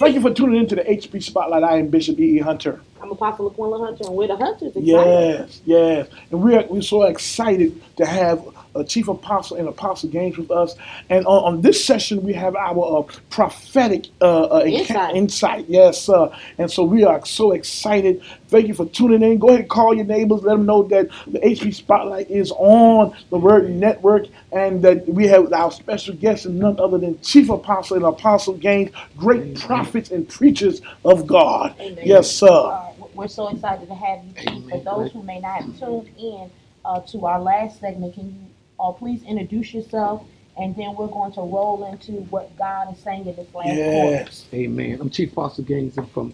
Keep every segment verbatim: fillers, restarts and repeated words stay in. Thank you for tuning in to the H P Spotlight. I am Bishop E E. Hunter. I'm Apostle Quinlan Hunter, and we're the Hunters. Excited. Yes, yes. And we're, we're so excited to have uh, Chief Apostle and Apostle Gaines with us. And on, on this session, we have our uh, prophetic uh, uh, insight. insight. Yes, uh, and so we are so excited. Thank you for tuning in. Go ahead and call your neighbors. Let them know that the H P Spotlight is on the Word Network, and that we have our special guests, and none other than Chief Apostle and Apostle Gaines, great Amen. prophets and preachers of God. Amen. Yes, sir. Uh, we're so excited to have you, Chief. For those who may not have tuned in uh, to our last segment, can you uh, please introduce yourself, and then we're going to roll into what God is saying in this last quarter. Yes, amen. I'm Chief Foster Gaines. I'm from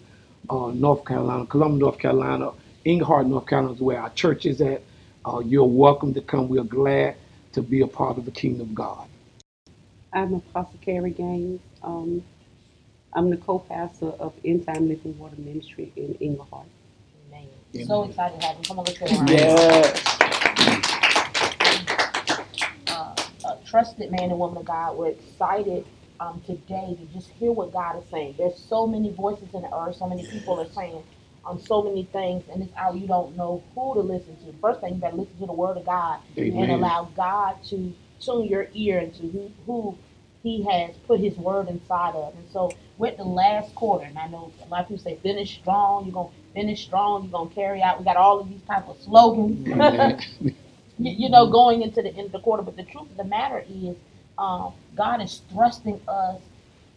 uh, North Carolina, Columbia, North Carolina. Englehart, North Carolina is where our church is at. Uh, you're welcome to come. We're glad to be a part of the kingdom of God. I'm Apostle Carrie Gaines. Um, I'm the co-pastor of In Time Living Water Ministry in Englehart. Amen. Amen. So excited to have you. Come on, let's go around. Yes. Uh, a trusted man and woman of God, we're excited um, today to just hear what God is saying. There's so many voices in the earth. So many people are saying on so many things, and it's how you don't know who to listen to. First thing, you better listen to the Word of God. Amen. And allow God to tune your ear into who, who He has put His Word inside of. And so, with the last quarter, and I know a lot of people say, finish strong, you're going to finish strong, you're going to carry out. We got all of these type of slogans, you, you know, going into the end of the quarter. But the truth of the matter is, um, God is thrusting us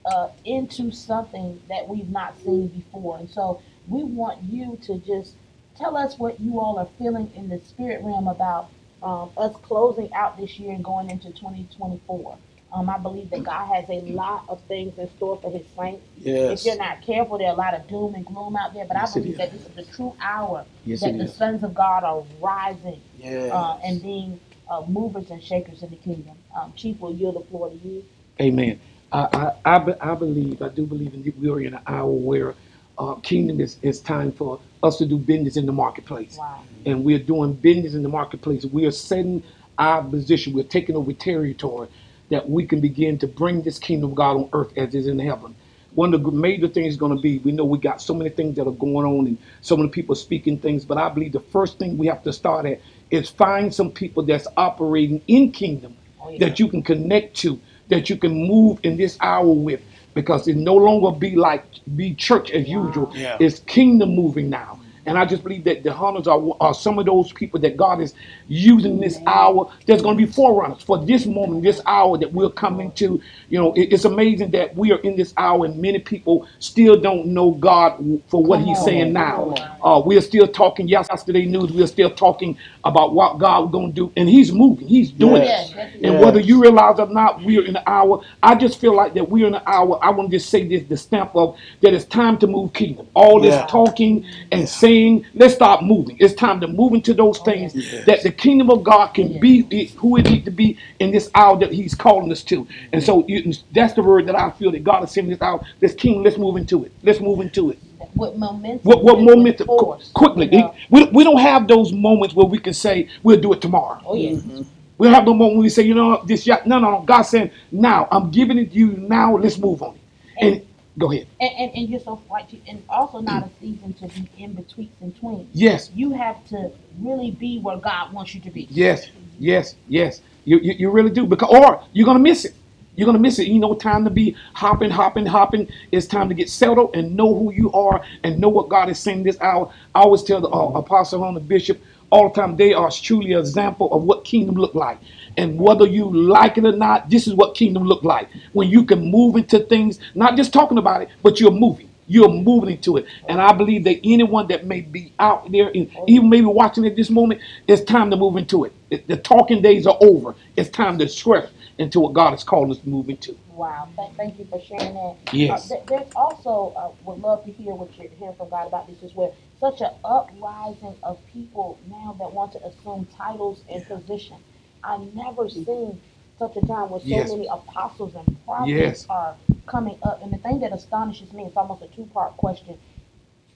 uh, into something that we've not seen before. And so, we want you to just tell us what you all are feeling in the spirit realm about um, us closing out this year and going into twenty twenty-four. Um, I believe that God has a lot of things in store for His saints. Yes. If you're not careful, there are a lot of doom and gloom out there, but yes, I believe that this is the true hour yes, that the is. sons of God are rising yes. uh, and being uh, movers and shakers in the kingdom. Um, Chief, will yield the floor to you. Amen. I, I, I, be, I believe, I do believe in we are in an hour where Uh, kingdom is, is time for us to do business in the marketplace. Wow. And we're doing business in the marketplace. We are setting our position. We're taking over territory that we can begin to bring this kingdom of God on earth as is in heaven. One of the major things is going to be, we know we got so many things that are going on and so many people speaking things, but I believe the first thing we have to start at is find some people that's operating in kingdom oh, yeah. that you can connect to, that you can move in this hour with. Because it no longer be like be church as wow. usual. Yeah. It's kingdom moving now. And I just believe that the Hunters are, are some of those people that God is using Amen. this hour. There's going to be forerunners for this moment, this hour that we're coming to. You know, it, it's amazing that we are in this hour and many people still don't know God for what Come He's on. saying now. Uh, we're still talking yesterday news. We're still talking about what God is going to do. And He's moving. He's doing yes. it. Yes. And yes. whether you realize or not, we're in an hour. I just feel like that we're in an hour. I want to just say this, the stamp of that it's time to move kingdom. All yeah. this talking and saying. Let's start moving. It's time to move into those things yes. that the kingdom of God can yes. be who it needs to be in this hour that He's calling us to. And so you, that's the word that I feel that God is sending us out. This kingdom, let's move into it. Let's move into it. What momentum? What, what momentum? Quickly. You know? we, we don't have those moments where we can say, we'll do it tomorrow. Oh, yeah. Mm-hmm. We'll have no moment where we say, you know, this, no, no, no. God's saying, now, I'm giving it to you now. Let's move on. And, and Go ahead. And, and, and you're so right. And also not a season to be in between and twins. Yes. You have to really be where God wants you to be. Yes, yes, yes. You you, you really do. Because or you're going to miss it. You're going to miss it. You know, time to be hopping, hopping, hopping. It's time to get settled and know who you are and know what God is saying this hour. I always tell the uh, apostle and the bishop all the time, they are truly an example of what kingdom look like. And whether you like it or not, this is what kingdom look like. When you can move into things, not just talking about it, but you're moving. You're moving into it. And I believe that anyone that may be out there, in, even maybe watching at this moment, it's time to move into it. The talking days are over. It's time to stretch into what God has called us to move into. Wow. Thank you for sharing that. Yes. Uh, there's also, I uh, would love to hear what you're hearing from God about this as well. Such an uprising of people now that want to assume titles and positions. I've never seen such a time where so yes. many apostles and prophets yes. are coming up. And the thing that astonishes me, it's almost a two-part question.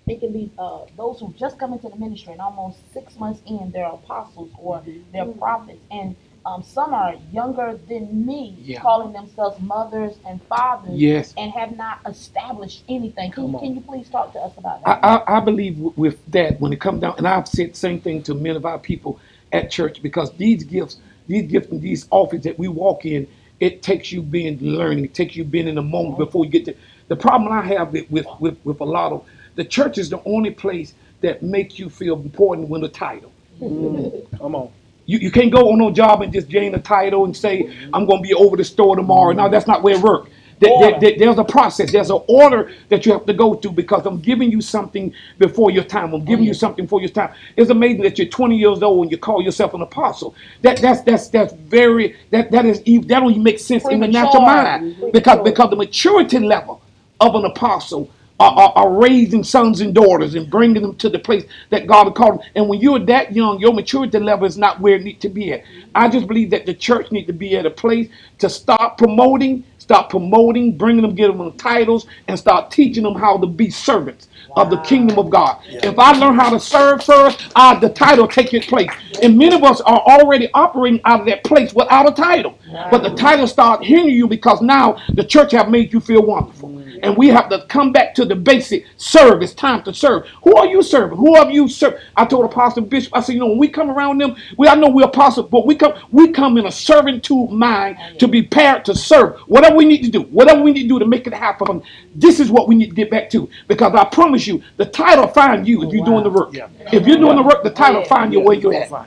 It can be uh, those who just come into the ministry and almost six months in, they're apostles or they're prophets. And Um, some are younger than me, yeah. calling themselves mothers and fathers, yes. and have not established anything. Can you, can you please talk to us about that? I, I, I believe w- with that, when it comes down, and I've said the same thing to many of our people at church, because these gifts, these gifts and these offers that we walk in, it takes you being learning, it takes you being in the moment mm-hmm. before you get to. The problem I have with, with, with, with a lot of, the church is the only place that makes you feel important with a title. Mm-hmm. Come on. You you can't go on no job and just gain a title and say, I'm going to be over the store tomorrow. No, that's not where it works. There, there, there's a process. There's an order that you have to go through, because I'm giving you something before your time. I'm giving you something for your time. It's amazing that you're twenty years old and you call yourself an apostle. That that's that's that's very that that is that don't even make sense Premature. in the natural mind, because because the maturity level of an apostle. Are, are, are raising sons and daughters and bringing them to the place that God has called them. And when you're that young, your maturity level is not where it needs to be at. I just believe that the church needs to be at a place to start promoting, start promoting, bringing them, giving them titles, and start teaching them how to be servants wow. of the kingdom of God. Yeah. If I learn how to serve first, I, the title takes its place. And many of us are already operating out of that place without a title. Wow. But the title starts hindering you, because now the church have made you feel wonderful. Mm. And we have to come back to the basic. Serve. It's time to serve. Who are you serving? Who have you served? I told Apostle Bishop, I said, you know, when we come around them, we I know we're apostles, but we come we come in a servitude mind to be prepared to serve. Whatever we need to do, whatever we need to do to make it happen, this is what we need to get back to. Because I promise you, the title find you if you're wow. doing the work. Yeah. If you're doing the work, the title yeah. find you yeah. where you're at. Wow.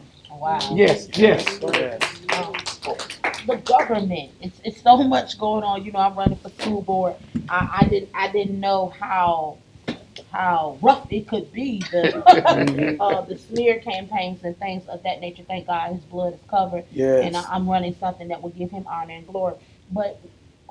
Yes, yes. Yeah. The government, it's it's so much going on. You know, I'm running for school board. I, I didn't I didn't know how how rough it could be. The uh, the smear campaigns and things of that nature. Thank God, His blood is covered. Yes. And I, I'm running something that will give Him honor and glory. But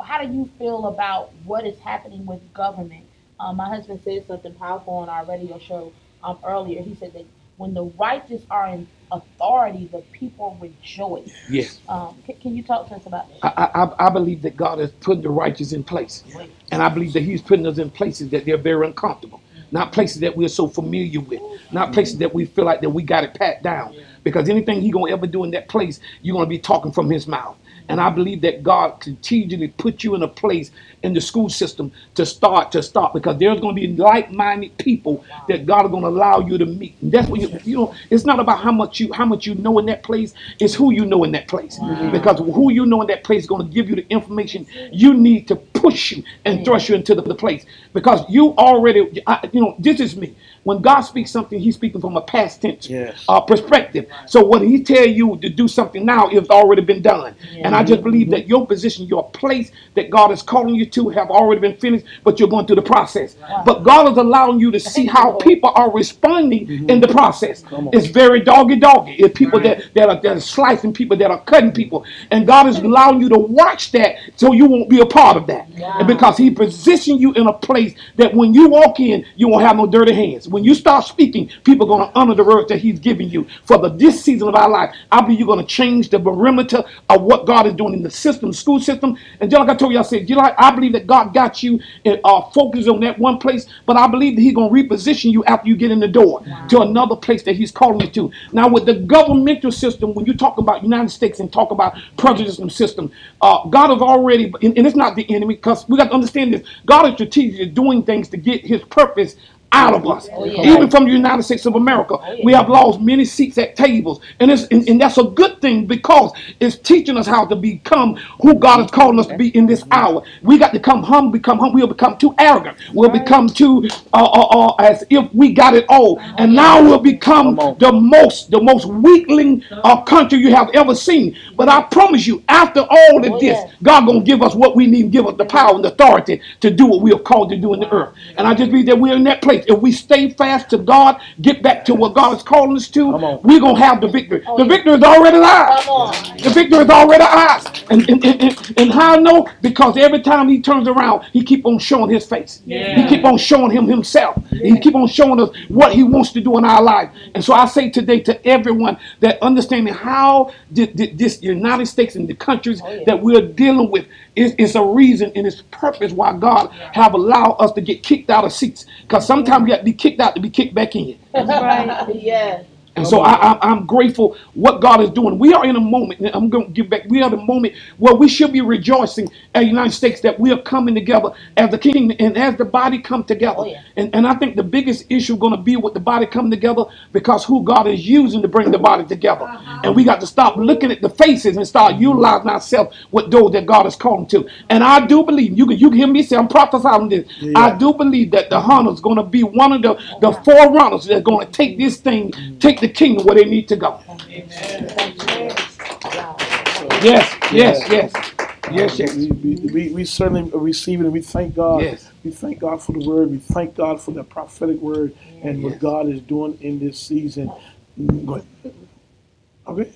how do you feel about what is happening with government? Um, my husband said something powerful on our radio show um, earlier. He said that when the righteous are in authority, the people rejoice. Yes. Um, c- can you talk to us about that? I, I I believe that God has put the righteous in place. Yes. And I believe that He's putting us in places that they're very uncomfortable. Mm-hmm. Not places that we're so familiar with. Not places that we feel like that we got it pat down. Yeah. Because anything He's going to ever do in that place, you're going to be talking from His mouth. And I believe that God continually put you in a place in the school system to start, to start, because there's going to be like-minded people wow. that God is going to allow you to meet. And that's what you, you know, it's not about how much you how much you know in that place, it's who you know in that place. Wow. Because who you know in that place is going to give you the information you need to push you and yeah. thrust you into the, the place. Because you already, I, you know, this is me. When God speaks something, He's speaking from a past tense yes. uh, perspective. So what He tell you to do something now, it's already been done. Yeah. And I just believe that your position, your place that God is calling you to have already been finished, but you're going through the process. Wow. But God is allowing you to see how people are responding mm-hmm. in the process. It's very doggy-doggy. It's people right. that, that, are, that are slicing people, that are cutting people. And God is allowing you to watch that so you won't be a part of that. Wow. And because He positioned you in a place that when you walk in, you won't have no dirty hands. When you start speaking, people are going to honor the words that He's giving you. For the, this season of our life, I believe you're going to change the perimeter of what God is doing in the system, school system. And just like I told you, I said, you know, I believe that God got you and uh, focused on that one place, but I believe that He's going to reposition you after you get in the door wow. to another place that He's calling you to. Now, with the governmental system, when you talk about United States and talk about prejudice and system, uh, God has already, and, and it's not the enemy, because we got to understand this. God is strategically doing things to get His purpose out of us, oh, yeah. even from the United States of America. Oh, yeah. We have lost many seats at tables, and, it's, and and that's a good thing, because it's teaching us how to become who God is calling us to be in this hour. We got to come humble, become humble. We'll become too arrogant. We'll right. become too uh, uh, uh, as if we got it all, oh, and yeah. now we'll become the most the most weakling uh, country you have ever seen. But I promise you, after all of oh, this, yeah. God gonna give us what we need, give us the power and the authority to do what we are called to do in the earth. And I just believe that we're in that place. If we stay fast to God, get back to what God is calling us to, we're going to have the victory. The victory is already ours. The victory is already ours. And, and, and, and, and how I know? Because every time He turns around, He keep on showing His face. Yeah. He keep on showing Him Himself. Yeah. He keep on showing us what He wants to do in our life. And so I say today to everyone that understanding how this United States and the countries oh, yeah. that we're dealing with, it's, it's a reason and it's purpose why God have allowed us to get kicked out of seats. Because sometimes we have to be kicked out to be kicked back in. That's right. Yes. And so I, I, I'm grateful what God is doing. We are in a moment, and I'm going to give back, we are the moment where we should be rejoicing at the United States that we are coming together as the kingdom and as the body come together. Oh, yeah. And, and I think the biggest issue going to be with the body coming together because who God is using to bring the body together. Uh-huh. And we got to stop looking at the faces and start utilizing ourselves with those that God is calling to. And I do believe, you can, you can hear me say, I'm prophesying this. Yeah. I do believe that the Hunter is going to be one of the, the okay. forerunners that are going to take this thing, mm-hmm. take the kingdom where they need to go. Amen. Yes, yes, yes, yes, yes. We, we, we, we certainly receive it, and we thank God. Yes. We thank God for the word. We thank God for the prophetic word and what yes. God is doing in this season. Go ahead. Okay.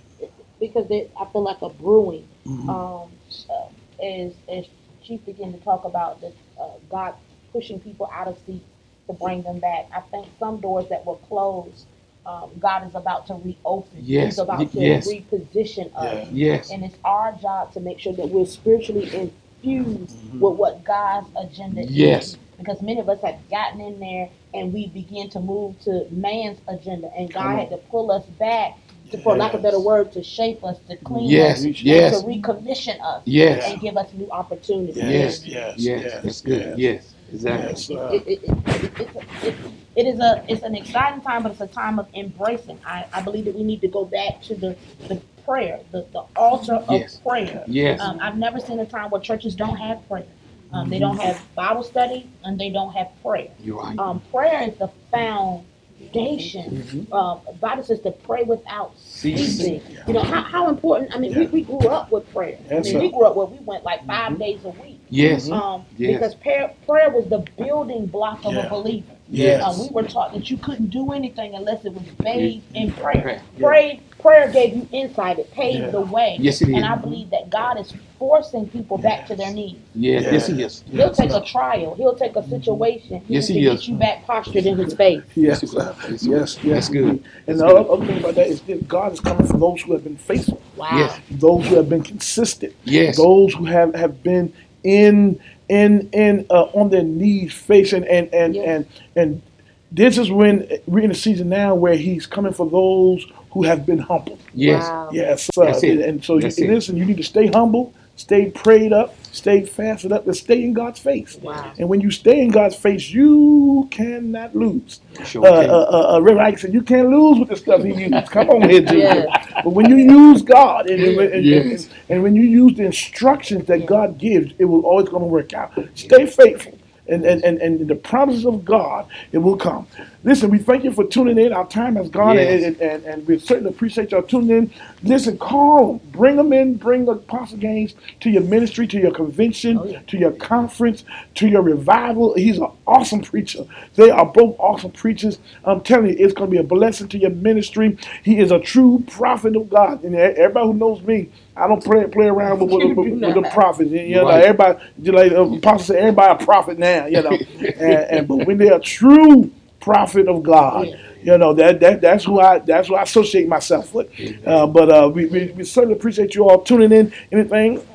Because there, I feel like a brewing. Mm-hmm. Um, uh, as as Chief began to talk about this, uh, God pushing people out of seats to bring them back. I think some doors that were closed. Um, God is about to reopen. Yes. He's about to yes. reposition us. Yes. And it's our job to make sure that we're spiritually infused mm-hmm. with what God's agenda yes. is. Because many of us have gotten in there and we begin to move to man's agenda. And God had to pull us back, to, for yes. lack of a better word, to shape us, to clean yes. us, yes. to recommission us, yes. and give us new opportunities. Yes, yes, yes. yes. yes. That's good. Yes. yes. Exactly. Yes, it, it, it, it, it, it, it is a it's an exciting time, but it's a time of embracing. I, I believe that we need to go back to the, the prayer, the, the altar of yes. prayer. Yes. Um, I've never seen a time where churches don't have prayer. Um, mm-hmm. They don't have Bible study and they don't have prayer. You're right. Um, prayer is the foundation. Mm-hmm. Um, the Bible says to pray without ceasing. Yeah. You know how, how important. I mean, yeah. we, we grew up with prayer. That's I mean, right. we grew up where we went like five mm-hmm. days a week. Yes. Um, yes. Because prayer, prayer was the building block of yeah. a believer. Yes. Uh, we were taught that you couldn't do anything unless it was bathed yeah. in prayer. Yeah. Pray, prayer gave you insight. It paved yeah. the way. Yes, it is. And I believe that God is forcing people yes. back to their knees. Yes, yes, yes he is. He'll yes. take a trial. He'll take a situation. Yes, he is. To get you back postured in his face. Yes, yes, yes. That's good. And the other thing about that is that God is coming for those who have been faithful. Wow. Yes. Those who have been consistent. Yes. Those who have, have been in in in uh, on their knees facing and and, yes. and and this is when we're in a season now where he's coming for those who have been humble. Yes. Wow. Yes. Uh, That's it. And so That's you, it. listen, you need to stay humble, stay prayed up, stay fasted up, and stay in God's face. Wow. And when you stay in God's face, you cannot lose. Sure uh, can. uh, uh, uh, Reverend Ike said, you can't lose with the stuff he uses. Come on here, dude. Yeah. But when you use God, and, and, and, yes. and, and when you use the instructions that yeah. God gives, it will always going to work out. Stay faithful. And, and, and, and the promises of God, it will come. Listen, we thank you for tuning in. Our time has gone, yes. and, and, and we certainly appreciate y'all tuning in. Listen, call them. Bring them in. Bring the Apostle Gaines to your ministry, to your convention, oh, yeah. to your conference, to your revival. He's an awesome preacher. They are both awesome preachers. I'm telling you, it's going to be a blessing to your ministry. He is a true prophet of God. And everybody who knows me, I don't play play around with, with, with, with the prophets. You know, right. everybody, like the apostle said, everybody a prophet now. You know, and, and but when they're a true prophet of God, yeah. you know that that that's who I that's who I associate myself with. Uh, but uh, we, we we certainly appreciate you all tuning in. Anything?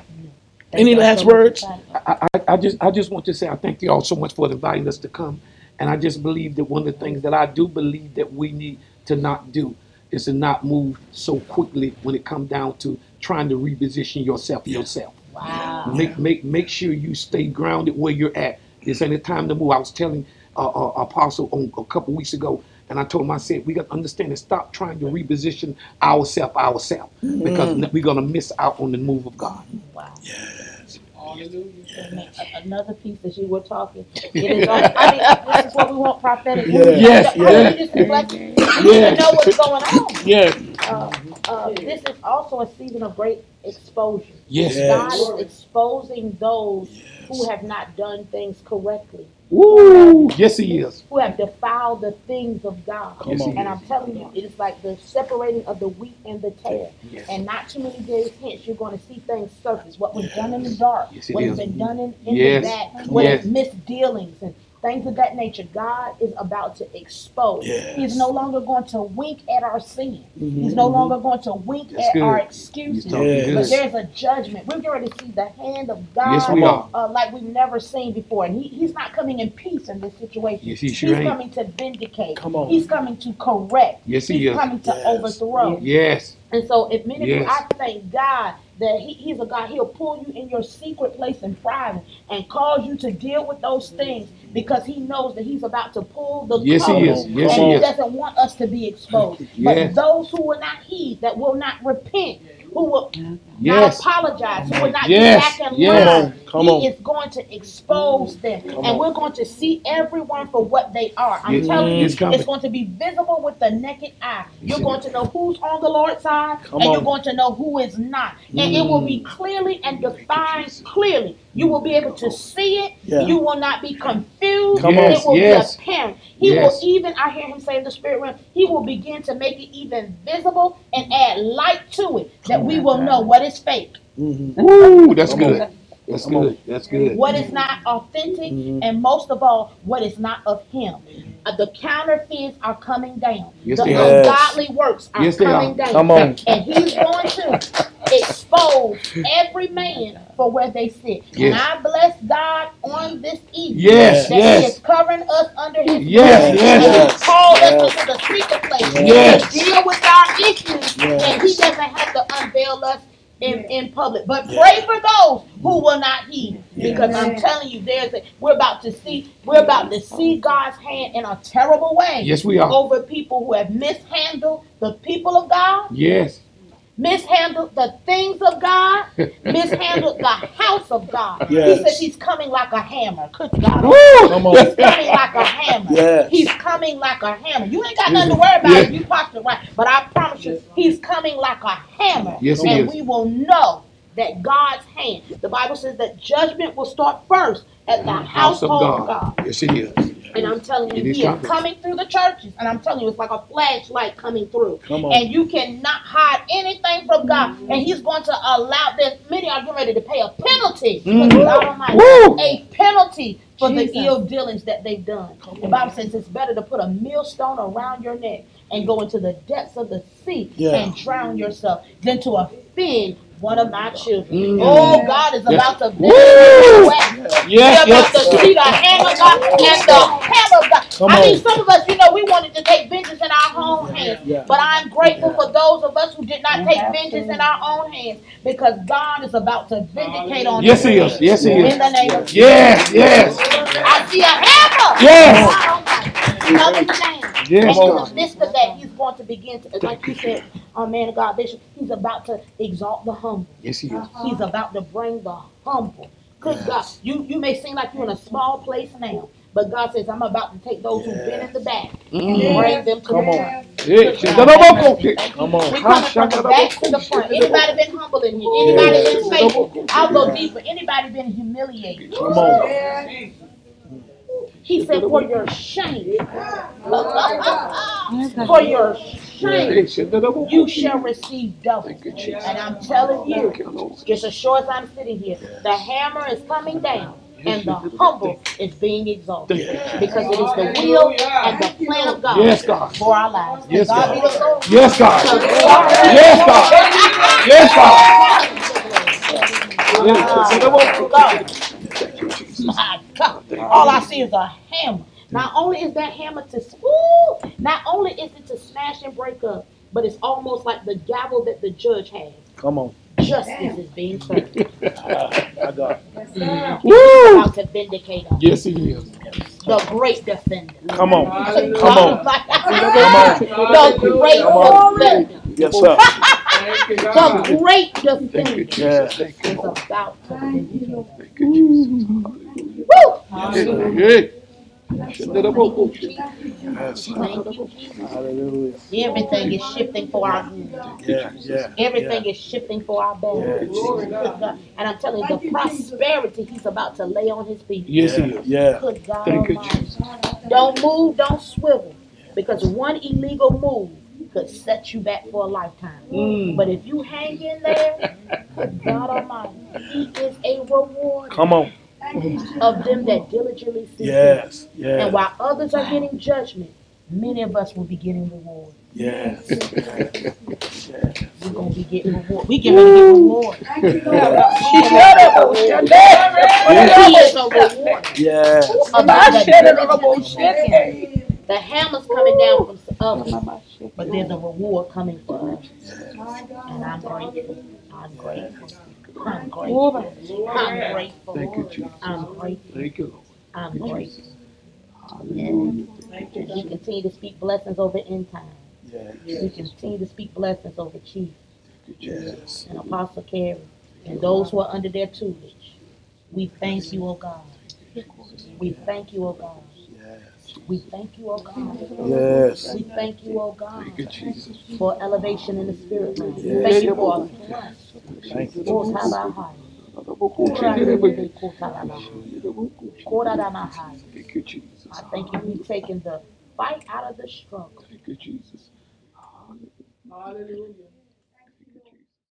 Any last words? I, I I just I just want to say I thank you all so much for inviting us to come, and I just believe that one of the things that I do believe that we need to not do is to not move so quickly when it comes down to trying to reposition yourself yourself. Wow. Make make make sure you stay grounded where you're at. It's any time to move. I was telling uh, uh, Apostle on, a couple weeks ago, and I told him, I said, we got to understand and stop trying to reposition ourselves ourselves mm. because we're going to miss out on the move of God. Wow. Yes. Hallelujah. Yes. Another piece that you were talking. It is all, I mean, this is what we want prophetic. Yes. Yes. yes. yes. Like, you yes. know what's going on. Yes. Uh, uh, this is also a season of great exposure. Yes. God yes. is exposing those yes. who have not done things correctly. Woo! Yes, he is. Who have defiled the things of God. Yes, and I'm telling you, it is like the separating of the wheat and the tare. Yes. And not too many days hence, you're going to see things surface. What was yes. done in the dark, yes, what has been done in, in yes. the back, what yes. is misdealings and things of that nature, God is about to expose. Yes. He's no longer going to wink at our sin. Mm-hmm. He's no longer going to wink That's at good. our excuses. Yes. But there's a judgment. We're going to see the hand of God yes, we are. Uh, like we've never seen before. And he, he's not coming in peace in this situation. Yes, he sure he's ain't. coming to vindicate. Come on. He's coming to correct. Yes, he he's is. coming to yes. overthrow. Yes. And so if many yes. of you, I thank God that he, he's a God, he'll pull you in your secret place in private and cause you to deal with those things because he knows that he's about to pull the yes, covers he is. Yes, and he, he is. doesn't want us to be exposed. yes. But those who will not heed, that will not repent, who will yes. not apologize, who will not yes. get back and yes. learn, Come on. he is going to expose them. Come and on. We're going to see everyone for what they are. I'm yes. telling you, it's, it's going to be visible with the naked eye. You're yes. going to know who's on the Lord's side, Come and on. you're going to know who is not. Mm. And it will be clearly and defined clearly. You will be able to see it. Yeah. You will not be confused. Come on. It will yes. be apparent. He yes. will even, I hear him say in the spirit realm, he will begin to make it even visible and add light to it that Come we will now. know what is fake. Mm-hmm. Woo, that's Come good. On. That's Come good. On. That's good. What is not authentic, mm-hmm. and most of all, what is not of him. Uh, the counterfeits are coming down. Yes, the they ungodly are. works are yes, coming are. down. Come on. And he's going to expose every man for where they sit. Yes. And I bless God on this evening yes, that yes. he is covering us under his yes, wings, yes, and yes, he's called yes. us into the secret place yes. to deal with our issues, yes. and he doesn't have to unveil us in, in public. But yeah. pray for those who will not heed, because yeah. I'm telling you, there's a, we're about to see we're about to see God's hand in a terrible way. Yes, we are. Over people who have mishandled the people of God. Yes. Mishandled the things of God, mishandled the house of God. Yes. He says he's coming like a hammer. Good God. Woo! Come on. He's coming like a hammer. Yes. He's coming like a hammer. You ain't got nothing to worry about yes. if you posture right. But I promise you, he's coming like a hammer. Yes, he and is. we will know that God's hand. The Bible says that judgment will start first at the house household of God. of God. Yes, it is. And I'm telling you, he is coming through the churches. And I'm telling you, it's like a flashlight coming through. And you cannot hide anything from God. And he's going to allow this. Many are getting ready to pay a penalty. Mm-hmm. A penalty for Jesus. the ill dealings that they've done. The Bible says it's better to put a millstone around your neck and go into the depths of the sea yeah. and drown yourself than to offend one of my children. Mm. Oh, God is yes. about to beat yes. yes. yes. to see the hand of God and the hand of God. Come I on. mean, some of us, you know, we wanted to take vengeance in our own hands. Yeah. But I'm grateful yeah. for those of us who did not take vengeance in our own hands, because God is about to vindicate on yes, us. Yes, he is. Yes, he is. In the name of Jesus. Yes, yes. I see a hammer. Yes. I don't know. Yes, and in the midst of that, he's going to begin to, like you said, oh, man of God, Bishop, he's about to exalt the humble. Yes, he is. He's about to bring the humble. Good yes. God, you, you may seem like you're in a small place now, but God says, I'm about to take those yes. who've been in the back and yes. bring them to Come the front. Yes. Yes. Come on. We come from the back to the front. Anybody been humble in here? Anybody yes. been faithful? I'll go deeper. Anybody been humiliated? Come on. Yes. He said, for your shame, for your shame, you shall receive double. And I'm telling you, just as sure as I'm sitting here, the hammer is coming down and the humble is being exalted, because it is the will and the plan of God, yes, God. for our lives. Yes, God. Yes, God. Yes, God. Yes, God. Yes, God. My God, all I see is a hammer. Not only is that hammer to woo, not only is it to smash and break up, but it's almost like the gavel that the judge has. Come on. Justice Damn. is being served. uh, I got it. Yes, He's about to vindicate us. Yes, he is. The great defender. Come on. Come on. Come on. The great Come defender. On. Yes, sir. The great defense is about to begin. Thank you, Jesus. Hallelujah. Everything is shifting for our good. Everything is shifting for our bad. And I'm telling you, the prosperity he's about to lay on his people. Yes, he is. Good God Almighty. Don't move, don't swivel, because one illegal move could set you back for a lifetime. Mm. But if you hang in there, God Almighty, he is a reward. Come on. of them that diligently seek yes, Him. Yes. And while others are getting judgment, many of us will be getting reward. Yes. yes. We're going to be getting reward. We get ready to get reward. Thank you, Lord. Yes. The hammer's coming down from others, but there's a reward coming for us. And I'm grateful. I'm grateful. I'm grateful. I'm grateful. Thank you, Jesus. I'm grateful. Thank you, Lord. I'm grateful. Hallelujah. And we continue to speak blessings over end time. Yes. We continue to speak blessings over Chief yes. and Apostle Carrie and those who are under their tutelage. We thank you, O God. We thank you, O God. We thank you, O God. Yes. We thank you, O God, thank you, Jesus. For elevation in the spirit. Yes. Thank you for thank you, Jesus. Thank you, Jesus. I thank you for taking the fight out of the struggle. Thank you, Jesus. Hallelujah.